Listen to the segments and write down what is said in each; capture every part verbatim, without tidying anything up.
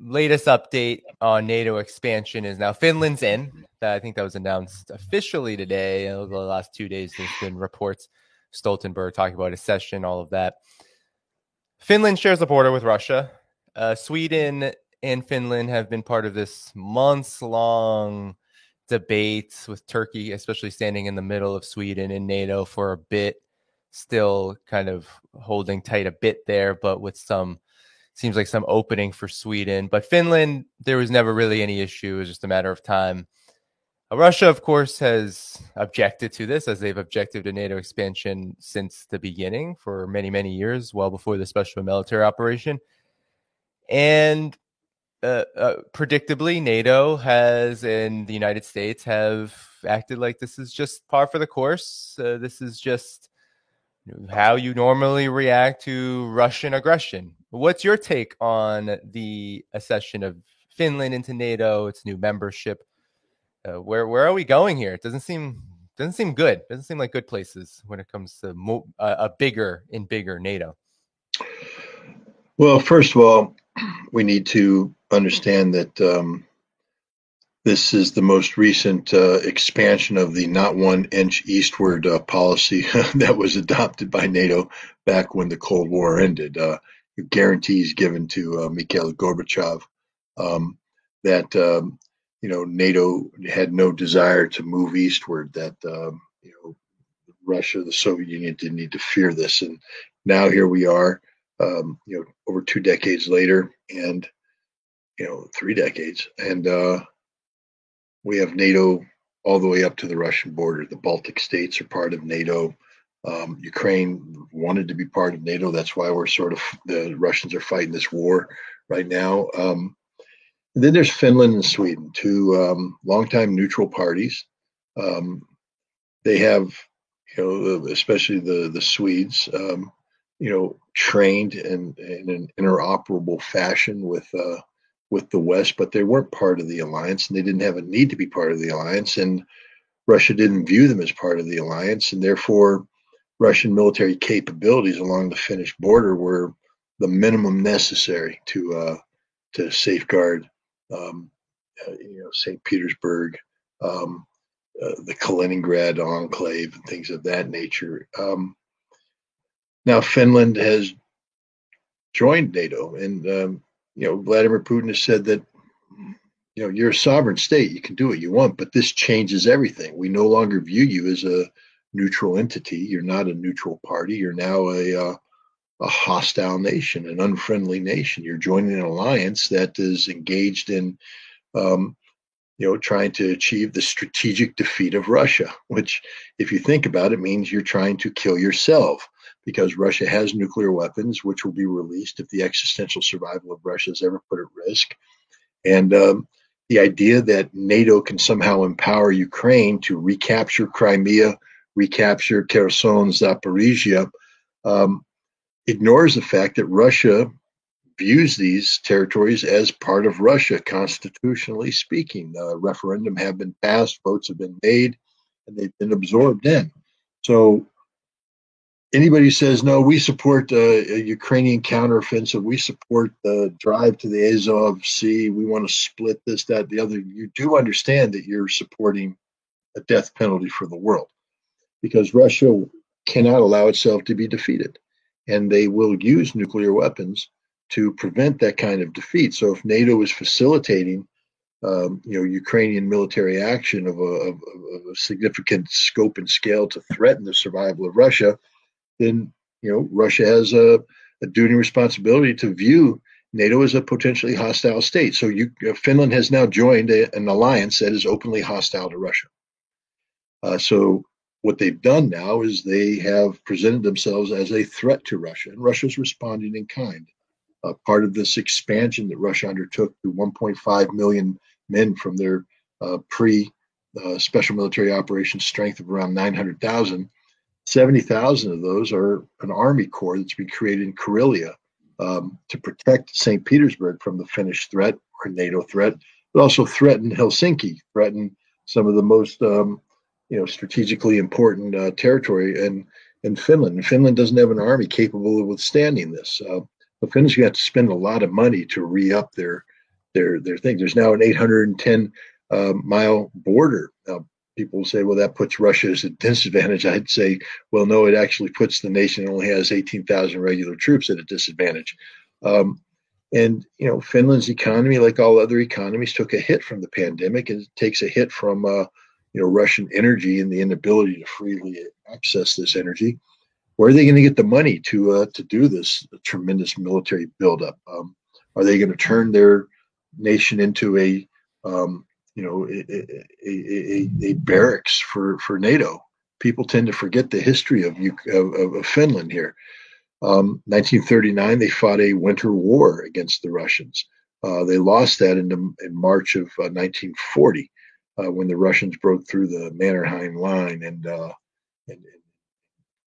latest update on NATO expansion is now Finland's in. I think that was announced officially today. The last two days, there's been reports. Stoltenberg talking about a session, all of that. Finland shares the border with Russia. Uh, Sweden and Finland have been part of this months-long debate with Turkey, especially standing in the middle of Sweden and NATO for a bit, still kind of holding tight a bit there, but with some, seems like some opening for Sweden. But Finland, there was never really any issue. It was just a matter of time. Russia, of course, has objected to this, as they've objected to NATO expansion since the beginning for many, many years, well before the special military operation. And uh, uh, predictably, NATO has and the United States have acted like this is just par for the course. Uh, this is just how you normally react to Russian aggression. What's your take on the accession of Finland into NATO, its new membership? Uh, where where are we going here? It doesn't seem doesn't seem good. Doesn't seem like good places when it comes to mo- uh, a bigger and bigger NATO. Well, first of all, we need to understand that um, this is the most recent uh, expansion of the not one inch eastward uh, policy that was adopted by NATO back when the Cold War ended. Uh, guarantees given to uh, Mikhail Gorbachev um, that. Um, You know, NATO had no desire to move eastward, that, um, you know, Russia, the Soviet Union didn't need to fear this. And now here we are, um, you know, over two decades later and, you know, three decades. And uh, we have NATO all the way up to the Russian border. The Baltic states are part of NATO. Um, Ukraine wanted to be part of NATO. That's why we're sort of, the Russians are fighting this war right now. Um, And then there's Finland and Sweden, two um, longtime neutral parties. Um, they have, you know, especially the the Swedes, um, you know, trained in, in an interoperable fashion with uh, with the West, but they weren't part of the alliance, and they didn't have a need to be part of the alliance, and Russia didn't view them as part of the alliance, and therefore Russian military capabilities along the Finnish border were the minimum necessary to uh, to safeguard. Um, uh, you know, Saint Petersburg, um, uh, the Kaliningrad enclave, and things of that nature. Um, now, Finland has joined NATO, and um, you know, Vladimir Putin has said that you know you're a sovereign state; you can do what you want. But this changes everything. We no longer view you as a neutral entity. You're not a neutral party. You're now a uh, a hostile nation, an unfriendly nation. You're joining an alliance that is engaged in, um, you know, trying to achieve the strategic defeat of Russia, which, if you think about it, means you're trying to kill yourself, because Russia has nuclear weapons, which will be released if the existential survival of Russia is ever put at risk. And um, the idea that NATO can somehow empower Ukraine to recapture Crimea, recapture Kherson, Zaporizhia, um, ignores the fact that Russia views these territories as part of Russia, constitutionally speaking. The referendum have been passed, votes have been made, and they've been absorbed in. So anybody who says, no, we support uh, a Ukrainian counteroffensive, we support the drive to the Azov Sea, we want to split this, that, the other, you do understand that you're supporting a death penalty for the world, because Russia cannot allow itself to be defeated. And they will use nuclear weapons to prevent that kind of defeat. So if NATO is facilitating, um, you know, Ukrainian military action of a, of a significant scope and scale to threaten the survival of Russia, then, you know, Russia has a, a duty and responsibility to view NATO as a potentially hostile state. So you, Finland has now joined a, an alliance that is openly hostile to Russia. Uh, so... What they've done now is they have presented themselves as a threat to Russia, and Russia's responding in kind. Uh, part of this expansion that Russia undertook to one point five million men from their uh, pre-special uh, military operations strength of around nine hundred thousand, seventy thousand of those are an army corps that's been created in Karelia um, to protect Saint Petersburg from the Finnish threat or NATO threat, but also threaten Helsinki, threaten some of the most... Um, you know, strategically important uh, territory in, in Finland. And Finland doesn't have an army capable of withstanding this. Uh, the Finns have to spend a lot of money to re-up their their their thing. There's now an eight hundred ten uh, mile border. Now, people say, well, that puts Russia at a disadvantage. I'd say, well, no, it actually puts the nation that only has eighteen thousand regular troops at a disadvantage. Um, and, you know, Finland's economy, like all other economies, took a hit from the pandemic, and it takes a hit from, uh, you know, Russian energy and the inability to freely access this energy. Where are they going to get the money to uh, to do this tremendous military buildup? Um, are they going to turn their nation into a, um, you know, a, a, a, a barracks for, for NATO? People tend to forget the history of of, of Finland here. Um, nineteen thirty-nine, they fought a winter war against the Russians. Uh, they lost that in, the, in March of uh, nineteen forty, uh, when the Russians broke through the Mannerheim line and uh, and.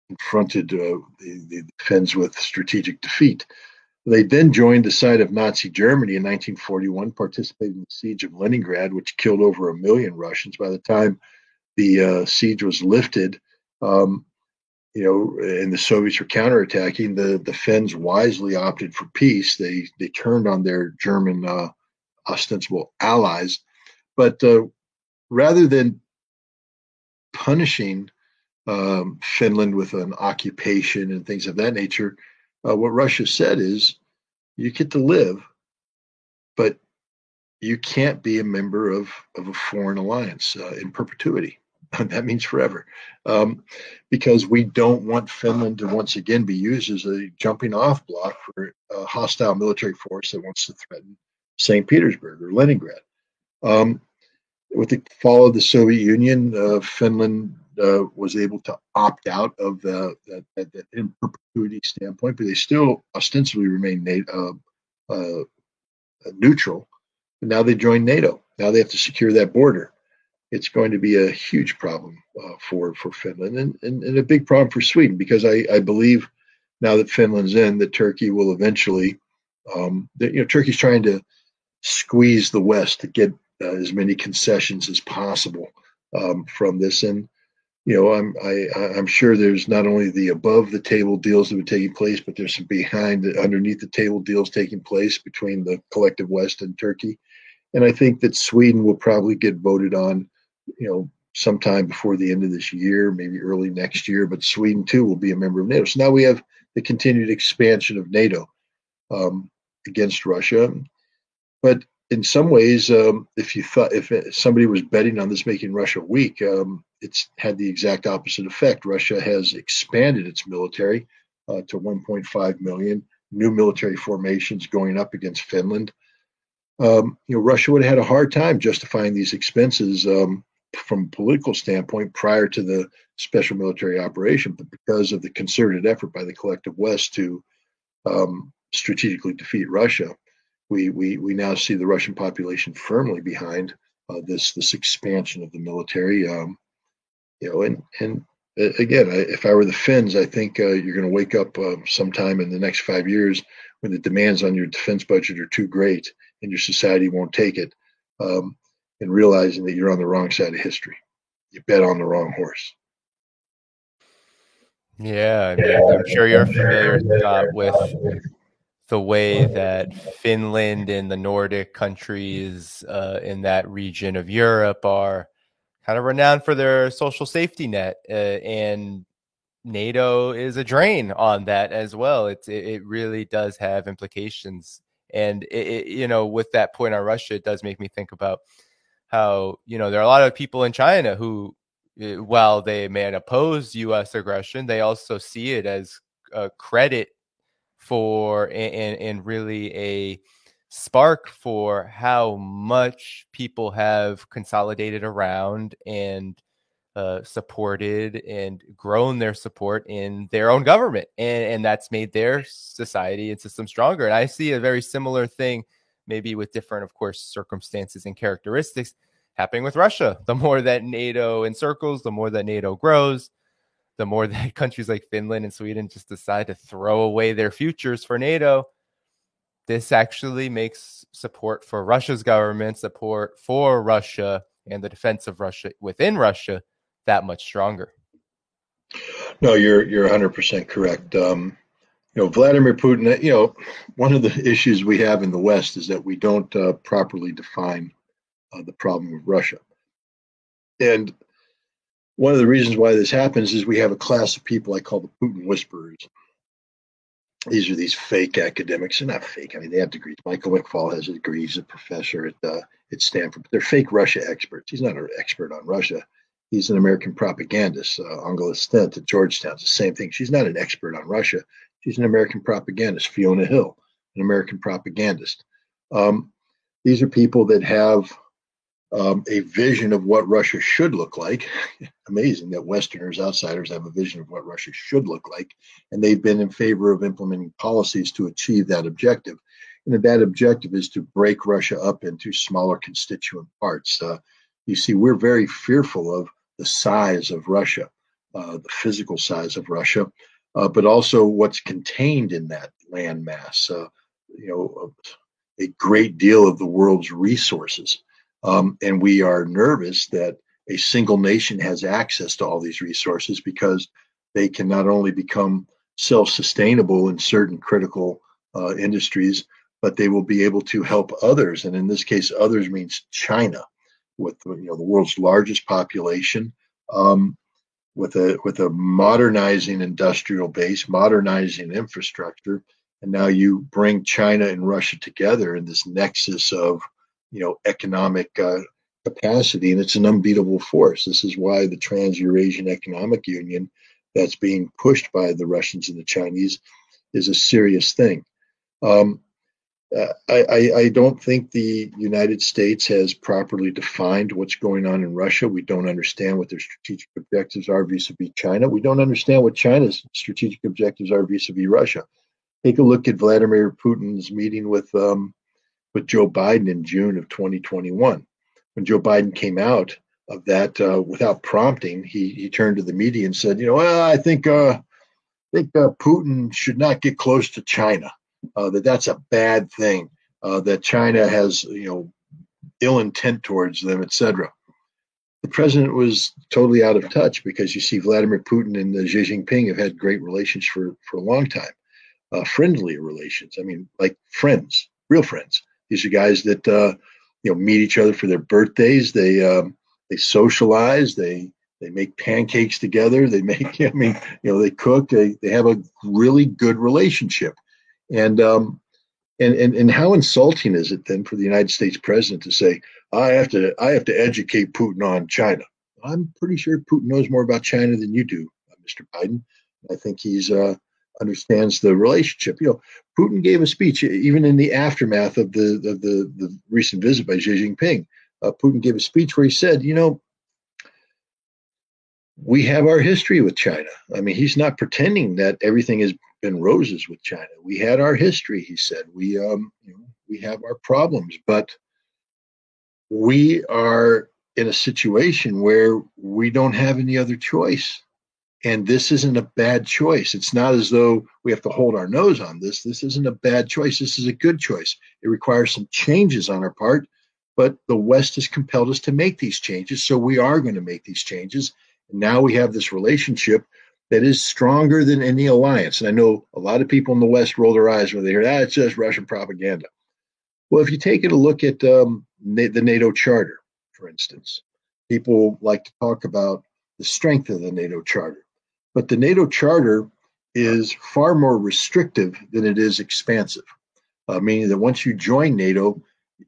confronted uh, the, the Finns with strategic defeat. They then joined the side of Nazi Germany in nineteen forty-one, participated in the siege of Leningrad, which killed over a million Russians. By the time the uh, siege was lifted, um, you know, and the Soviets were counterattacking, the, the Finns wisely opted for peace. They they turned on their German uh, ostensible allies. But uh, rather than punishing Um, Finland with an occupation and things of that nature, uh, what Russia said is, you get to live, but you can't be a member of, of a foreign alliance uh, in perpetuity. That means forever, um, because we don't want Finland to once again be used as a jumping off block for a hostile military force that wants to threaten Saint Petersburg or Leningrad. Um, with the fall of the Soviet Union, uh, Finland Uh, was able to opt out of the, the, the in perpetuity standpoint, but they still ostensibly remain NATO, uh, uh, neutral. And now they join NATO. Now they have to secure that border. It's going to be a huge problem uh, for, for Finland and, and, and a big problem for Sweden, because I, I believe now that Finland's in, that Turkey will eventually, um, that, you know, Turkey's trying to squeeze the West to get uh, as many concessions as possible um, from this. And You know, I'm I, I'm sure there's not only the above the table deals that are taking place, but there's some behind, underneath the table deals taking place between the collective West and Turkey. And I think that Sweden will probably get voted on, you know, sometime before the end of this year, maybe early next year. But Sweden, too, will be a member of NATO. So now we have the continued expansion of NATO um, against Russia. But in some ways, um, if you thought if somebody was betting on this making Russia weak, um, it's had the exact opposite effect. Russia has expanded its military uh, to one point five million, new military formations going up against Finland. Um, you know, Russia would have had a hard time justifying these expenses um, from a political standpoint prior to the special military operation, but because of the concerted effort by the collective West to um, strategically defeat Russia, We, we we now see the Russian population firmly behind uh, this this expansion of the military. Um, you know, and and again, I, if I were the Finns, I think uh, you're going to wake up uh, sometime in the next five years when the demands on your defense budget are too great and your society won't take it, um, and realizing that you're on the wrong side of history. You bet on the wrong horse. Yeah, I mean, yeah I'm sure you're familiar uh, with. the way that Finland and the Nordic countries uh, in that region of Europe are kind of renowned for their social safety net. Uh, and NATO is a drain on that as well. It's, it, it really does have implications. And, it, it, you know, with that point on Russia, it does make me think about how, you know, there are a lot of people in China who, while they may oppose U S aggression, they also see it as a credit for and, and really a spark for how much people have consolidated around and uh, supported and grown their support in their own government. And, and that's made their society and system stronger. And I see a very similar thing, maybe with different, of course, circumstances and characteristics happening with Russia. The more that NATO encircles, the more that NATO grows, the more that countries like Finland and Sweden just decide to throw away their futures for NATO. This actually makes support for Russia's government, support for Russia and the defense of Russia within Russia, that much stronger. No, you're you're one hundred percent correct. Um, you know, Vladimir Putin, you know, one of the issues we have in the West is that we don't uh, properly define uh, the problem of Russia. And one of the reasons why this happens is we have a class of people I call the Putin whisperers. These are these fake academics. They're not fake. I mean, they have degrees. Michael McFaul has a degree. He's a professor at uh, at Stanford. But they're fake Russia experts. He's not an expert on Russia. He's an American propagandist. Uh, Angela Stent at Georgetown. It's the same thing. She's not an expert on Russia. She's an American propagandist. Fiona Hill, an American propagandist. Um, these are people that have um, a vision of what Russia should look like. Amazing that Westerners, outsiders, have a vision of what Russia should look like. And they've been in favor of implementing policies to achieve that objective. And that objective is to break Russia up into smaller constituent parts. Uh, you see, we're very fearful of the size of Russia, uh, the physical size of Russia. Uh, but also what's contained in that landmass, uh, you know, a great deal of the world's resources. Um, and we are nervous that a single nation has access to all these resources because they can not only become self-sustainable in certain critical uh, industries, but they will be able to help others. And in this case, others means China, with, you know, the world's largest population, um, with a with a modernizing industrial base, modernizing infrastructure. And now you bring China and Russia together in this nexus of, you know, economic uh, capacity, and it's an unbeatable force. This is why the Trans-Eurasian Economic Union that's being pushed by the Russians and the Chinese is a serious thing. Um, uh, I, I, I don't think the United States has properly defined what's going on in Russia. We don't understand what their strategic objectives are vis-a-vis China. We don't understand what China's strategic objectives are vis-a-vis Russia. Take a look at Vladimir Putin's meeting with um, with Joe Biden in June of twenty twenty-one. When Joe Biden came out of that uh, without prompting, he he turned to the media and said, you know, well, I think uh, I think uh, Putin should not get close to China. Uh, that that's a bad thing, uh, that China has, you know, ill intent towards them, et cetera. The president was totally out of touch because, you see, Vladimir Putin and uh, Xi Jinping have had great relations for, for a long time, uh, friendly relations. I mean, like friends, real friends. These are guys that, uh, you know, meet each other for their birthdays. They um, they socialize. They they make pancakes together. They make, I mean, you know, they cook. They they have a really good relationship. And um, and and and how insulting is it then for the United States president to say, I have to I have to educate Putin on China? I'm pretty sure Putin knows more about China than you do, Mister Biden. I think he's uh, understands the relationship. You know, Putin gave a speech even in the aftermath of the of the, the recent visit by Xi Jinping. Uh, Putin gave a speech where he said, you know, we have our history with China. I mean, he's not pretending that everything has been roses with China. We had our history, he said. We, um, you know, we have our problems, but we are in a situation where we don't have any other choice. And this isn't a bad choice. It's not as though we have to hold our nose on this. This isn't a bad choice. This is a good choice. It requires some changes on our part, but the West has compelled us to make these changes. So we are going to make these changes. Now we have this relationship that is stronger than any alliance. And I know a lot of people in the West roll their eyes when they hear that, ah, it's just Russian propaganda. Well, if you take a look at um, the NATO Charter, for instance, people like to talk about the strength of the NATO Charter. But the NATO Charter is far more restrictive than it is expansive, uh, meaning that once you join NATO,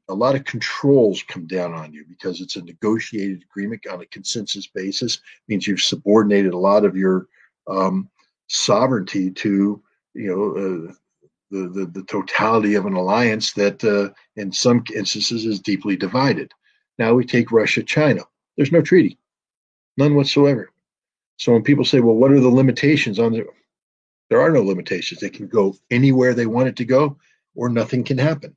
a lot of controls come down on you because it's a negotiated agreement on a consensus basis. It means you've subordinated a lot of your um, sovereignty to, you know, uh, the, the the totality of an alliance that, uh, in some instances, is deeply divided. Now we take Russia, China. There's no treaty, none whatsoever. So when people say, "Well, what are the limitations on the?" There are no limitations. They can go anywhere they want it to go, or nothing can happen.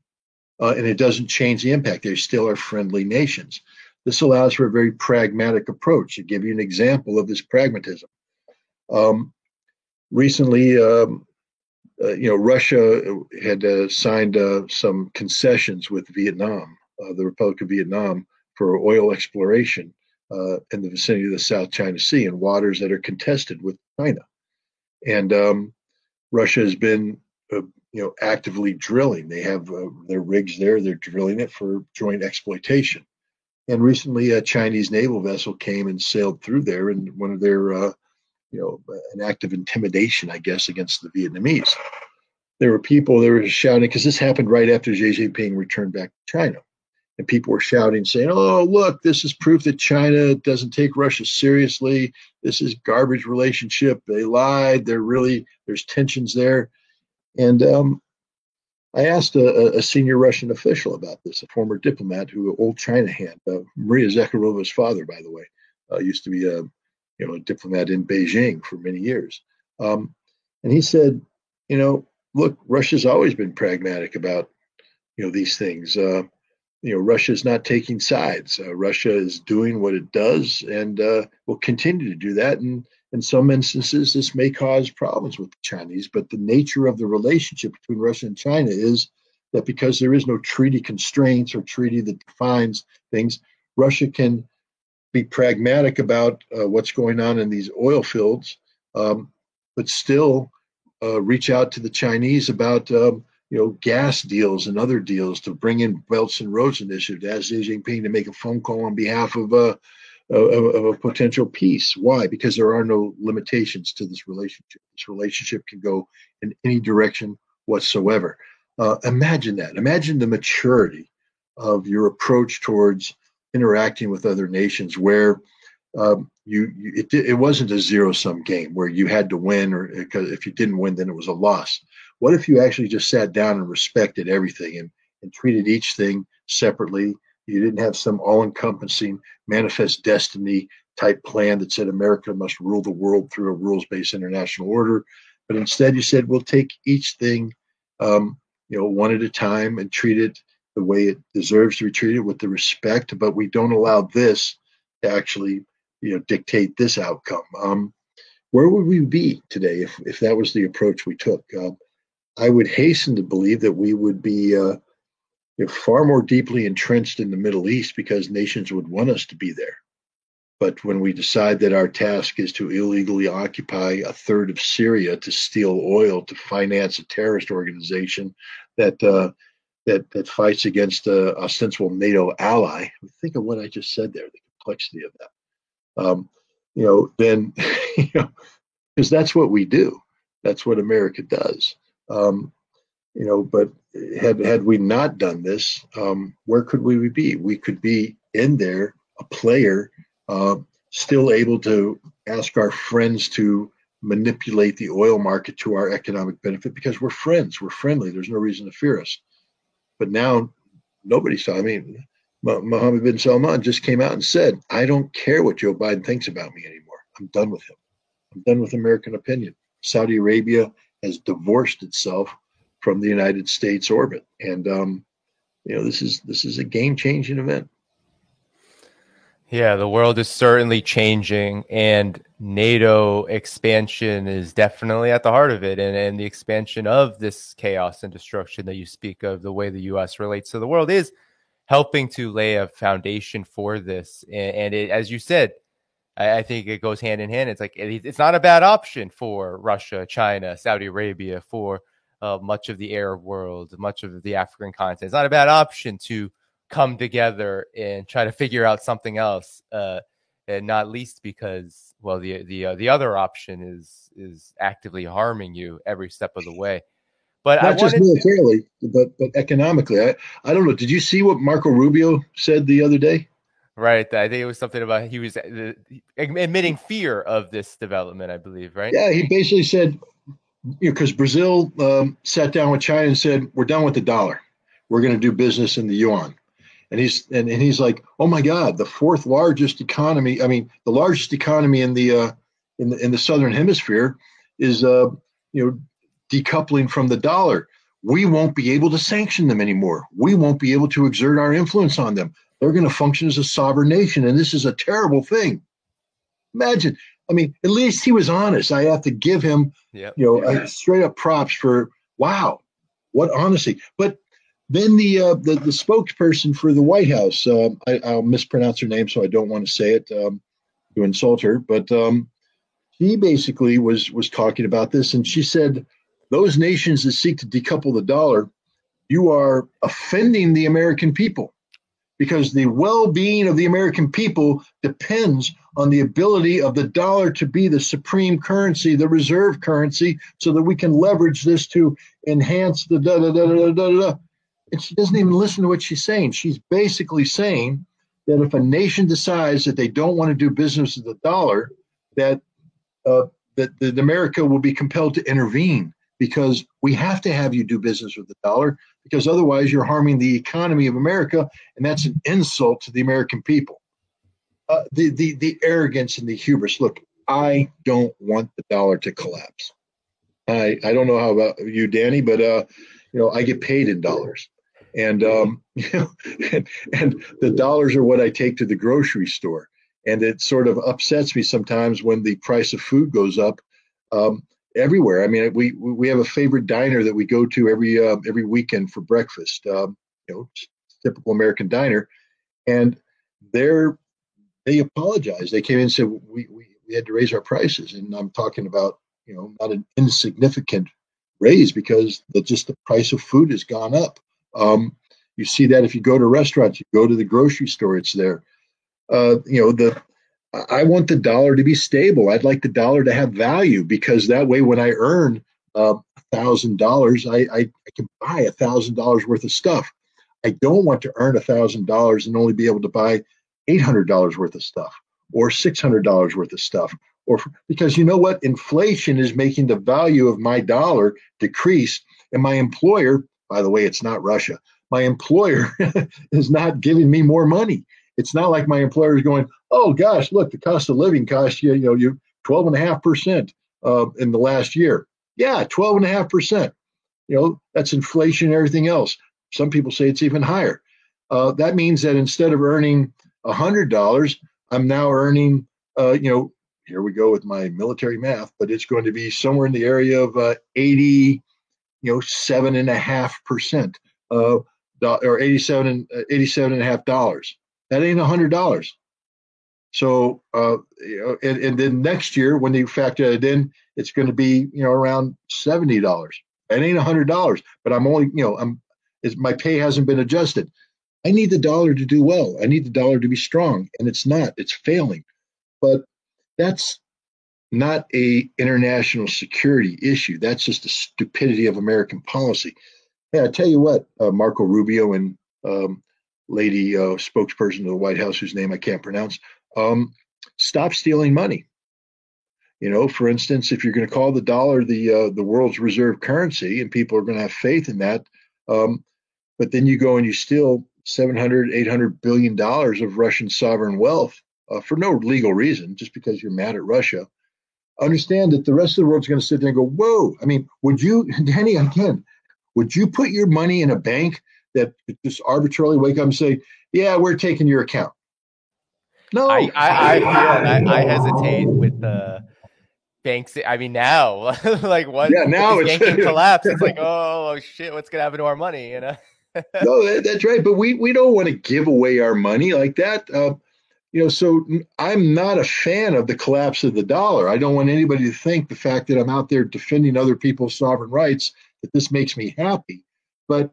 Uh, and it doesn't change the impact. They still are friendly nations. This allows for a very pragmatic approach. To give you an example of this pragmatism, um, recently, um, uh, you know, Russia had uh, signed uh, some concessions with Vietnam, uh, the Republic of Vietnam, for oil exploration uh, in the vicinity of the South China Sea and waters that are contested with China. And um, Russia has been, uh, you know, actively drilling. They have uh, their rigs there. They're drilling it for joint exploitation. And recently, a Chinese naval vessel came and sailed through there in one of their, uh, you know, an act of intimidation, I guess, against the Vietnamese. There were people, they were shouting, because this happened right after Xi Jinping returned back to China. And people were shouting, saying, oh, look, this is proof that China doesn't take Russia seriously. This is garbage relationship. They lied. They're really, there's tensions there. And um, I asked a, a senior Russian official about this, a former diplomat who, old China hand, uh, Maria Zakharova's father, by the way, uh, used to be a, you know, a diplomat in Beijing for many years. Um, and he said, you know, look, Russia's always been pragmatic about, you know, these things. Uh, You know, Russia is not taking sides. Uh, Russia is doing what it does and uh, will continue to do that. And in some instances, this may cause problems with the Chinese. But the nature of the relationship between Russia and China is that because there is no treaty constraints or treaty that defines things, Russia can be pragmatic about uh, what's going on in these oil fields, um, but still uh, reach out to the Chinese about um, you know, gas deals and other deals to bring in Belts and Roads Initiative, to ask Xi Jinping to make a phone call on behalf of a, of, of a potential peace. Why? Because there are no limitations to this relationship. This relationship can go in any direction whatsoever. Uh, imagine that. Imagine the maturity of your approach towards interacting with other nations where um, you, you it, it wasn't a zero-sum game where you had to win, or because if you didn't win, then it was a loss. What if you actually just sat down and respected everything and, and treated each thing separately? You didn't have some all-encompassing manifest destiny type plan that said America must rule the world through a rules-based international order. But instead you said, we'll take each thing um, you know, one at a time and treat it the way it deserves to be treated with the respect, but we don't allow this to actually, you know, dictate this outcome. Um, where would we be today if, if that was the approach we took? Uh, I would hasten to believe that we would be uh, you know, far more deeply entrenched in the Middle East because nations would want us to be there. But when we decide that our task is to illegally occupy a third of Syria to steal oil, to finance a terrorist organization that uh, that, that fights against an ostensible NATO ally, think of what I just said there, the complexity of that, um, you know, then, you know, because that's what we do. That's what America does. Um, you know, but had had we not done this, um, where could we be? We could be in there, a player, uh, still able to ask our friends to manipulate the oil market to our economic benefit because we're friends, we're friendly. There's no reason to fear us. But now nobody saw. I mean, Muhammad bin Salman just came out and said, "I don't care what Joe Biden thinks about me anymore. I'm done with him. I'm done with American opinion." Saudi Arabia has divorced itself from the United States orbit. And, um, you know, this is this is a game-changing event. Yeah, the world is certainly changing, and NATO expansion is definitely at the heart of it. And, and the expansion of this chaos and destruction that you speak of, the way the U S relates to the world, is helping to lay a foundation for this. And, and it, as you said, I think it goes hand in hand. It's like it, it's not a bad option for Russia, China, Saudi Arabia, for uh, much of the Arab world, much of the African continent. It's not a bad option to come together and try to figure out something else, uh, and not least because, well, the the uh, the other option is is actively harming you every step of the way. But not I just militarily, to- but but economically. I, I don't know. Did you see what Marco Rubio said the other day? Right. I think it was something about he was admitting fear of this development, I believe. Right. Yeah. He basically said, because you know, Brazil um, sat down with China and said, we're done with the dollar. We're going to do business in the yuan. And he's and, and he's like, oh, my God, the fourth largest economy. I mean, the largest economy in the uh, in the in the southern hemisphere is, uh, you know, decoupling from the dollar. We won't be able to sanction them anymore. We won't be able to exert our influence on them. They're going to function as a sovereign nation, and this is a terrible thing. Imagine. I mean, at least he was honest. I have to give him, yep. you know, yeah. straight up props for wow, what honesty. But then the uh, the, the spokesperson for the White House, uh, I, I'll mispronounce her name, so I don't want to say it um, to insult her. But um, she basically was was talking about this, and she said those nations that seek to decouple the dollar, you are offending the American people, because the well-being of the American people depends on the ability of the dollar to be the supreme currency, the reserve currency, so that we can leverage this to enhance the da da da da da da. And she doesn't even listen to what she's saying. She's basically saying that if a nation decides that they don't want to do business with the dollar, that uh, that, that America will be compelled to intervene, because we have to have you do business with the dollar, because otherwise you're harming the economy of America, and that's an insult to the American people. Uh, the, the, the arrogance and the hubris. Look, I don't want the dollar to collapse. I, I don't know how about you, Danny, but uh, you know, I get paid in dollars. And, um, you know, and and the dollars are what I take to the grocery store. And it sort of upsets me sometimes when the price of food goes up um, everywhere. I mean, we we have a favorite diner that we go to every uh, every weekend for breakfast. Um, you know, typical American diner. And they're they apologized. They came in and said, we, we, we had to raise our prices. And I'm talking about, you know, not an insignificant raise, because the, just the price of food has gone up. Um, you see that if you go to restaurants, you go to the grocery store, it's there. Uh, you know, the I want the dollar to be stable. I'd like the dollar to have value, because that way, when I earn a thousand dollars, I I can buy a thousand dollars worth of stuff. I don't want to earn a thousand dollars and only be able to buy eight hundred dollars worth of stuff, or six hundred dollars worth of stuff, or because you know what, inflation is making the value of my dollar decrease, and my employer. By the way, it's not Russia. My employer is not giving me more money. It's not like my employer is going, oh, gosh, look, the cost of living cost you, you know, you twelve and a half percent uh, in the last year. Yeah, twelve and a half percent. You know, that's inflation and everything else. Some people say it's even higher. Uh, that means that instead of earning one hundred dollars, I'm now earning, uh, you know, here we go with my military math, but it's going to be somewhere in the area of uh, eighty. You know, seven and a half percent, uh, or eighty-seven and uh, eighty-seven and a half dollars. That ain't a hundred dollars. So, uh, you know, and, and then next year when they factor it in, it's going to be you know around seventy dollars. That ain't a hundred dollars. But I'm only you know I'm, it's, my pay hasn't been adjusted. I need the dollar to do well. I need the dollar to be strong, and it's not. It's failing. But that's not a international security issue. That's just the stupidity of American policy. Yeah, I tell you what, uh, Marco Rubio and um, lady uh, spokesperson of the White House, whose name I can't pronounce, um, stop stealing money. You know, for instance, if you're going to call the dollar the uh, the world's reserve currency, and people are going to have faith in that, um, but then you go and you steal seven hundred, eight hundred billion dollars of Russian sovereign wealth uh, for no legal reason, just because you're mad at Russia. Understand that the rest of the world's going to sit there and go, whoa. I mean, would you, Danny, again, would you put your money in a bank that just arbitrarily wake up and say, yeah, we're taking your account? No. I I, I, yeah, I, I hesitate with the uh, banks. I mean, now, like what? Yeah, now it's banking collapse. It's like, oh, shit, what's going to happen to our money? You know? No, that, that's right. But we, we don't want to give away our money like that. Uh, You know, so I'm not a fan of the collapse of the dollar. I don't want anybody to think the fact that I'm out there defending other people's sovereign rights, that this makes me happy. But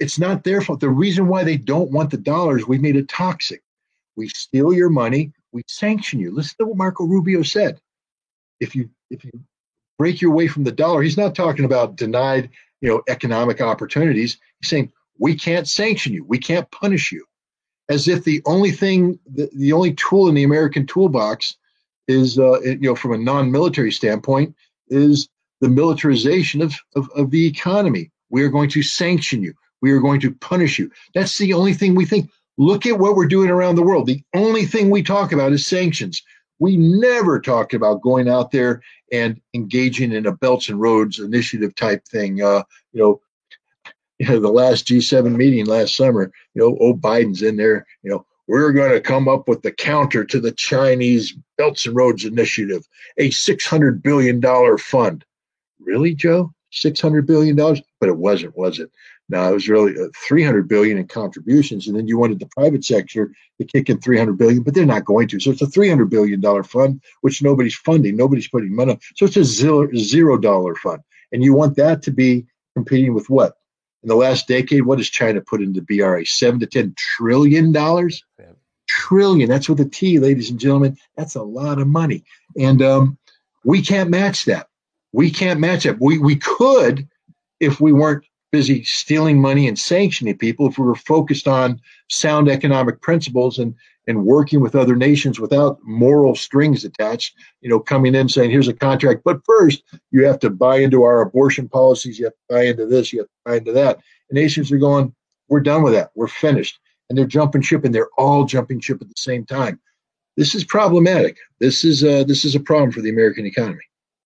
it's not their fault. The reason why they don't want the dollar is we made it toxic. We steal your money. We sanction you. Listen to what Marco Rubio said. If you if you break your way from the dollar, he's not talking about denied, you know, economic opportunities. He's saying we can't sanction you. We can't punish you. As if the only thing, the, the only tool in the American toolbox is, uh, you know, from a non-military standpoint, is the militarization of, of, of the economy. We are going to sanction you. We are going to punish you. That's the only thing we think. Look at what we're doing around the world. The only thing we talk about is sanctions. We never talked about going out there and engaging in a Belts and Roads initiative type thing, uh, you know, You know, the last G seven meeting last summer, you know, oh, Biden's in there, you know, we're going to come up with the counter to the Chinese Belts and Roads Initiative, a six hundred billion dollars fund. Really, Joe? six hundred billion dollars? But it wasn't, was it? No, it was really three hundred billion dollars in contributions. And then you wanted the private sector to kick in three hundred billion dollars, but they're not going to. So it's a three hundred billion dollars fund, which nobody's funding. Nobody's putting money on. So it's a zero dollar fund. And you want that to be competing with what? In the last decade, what has China put into B R A? seven to ten trillion dollars? Yeah. Trillion. That's with a T, ladies and gentlemen. That's a lot of money. And um, we can't match that. We can't match that. We, we could if we weren't busy stealing money and sanctioning people, if we were focused on sound economic principles and, and working with other nations without moral strings attached, you know, coming in saying, here's a contract, but first you have to buy into our abortion policies, you have to buy into this, you have to buy into that. And nations are going, we're done with that, we're finished. And they're jumping ship, and they're all jumping ship at the same time. This is problematic. This is a, this is a problem for the American economy.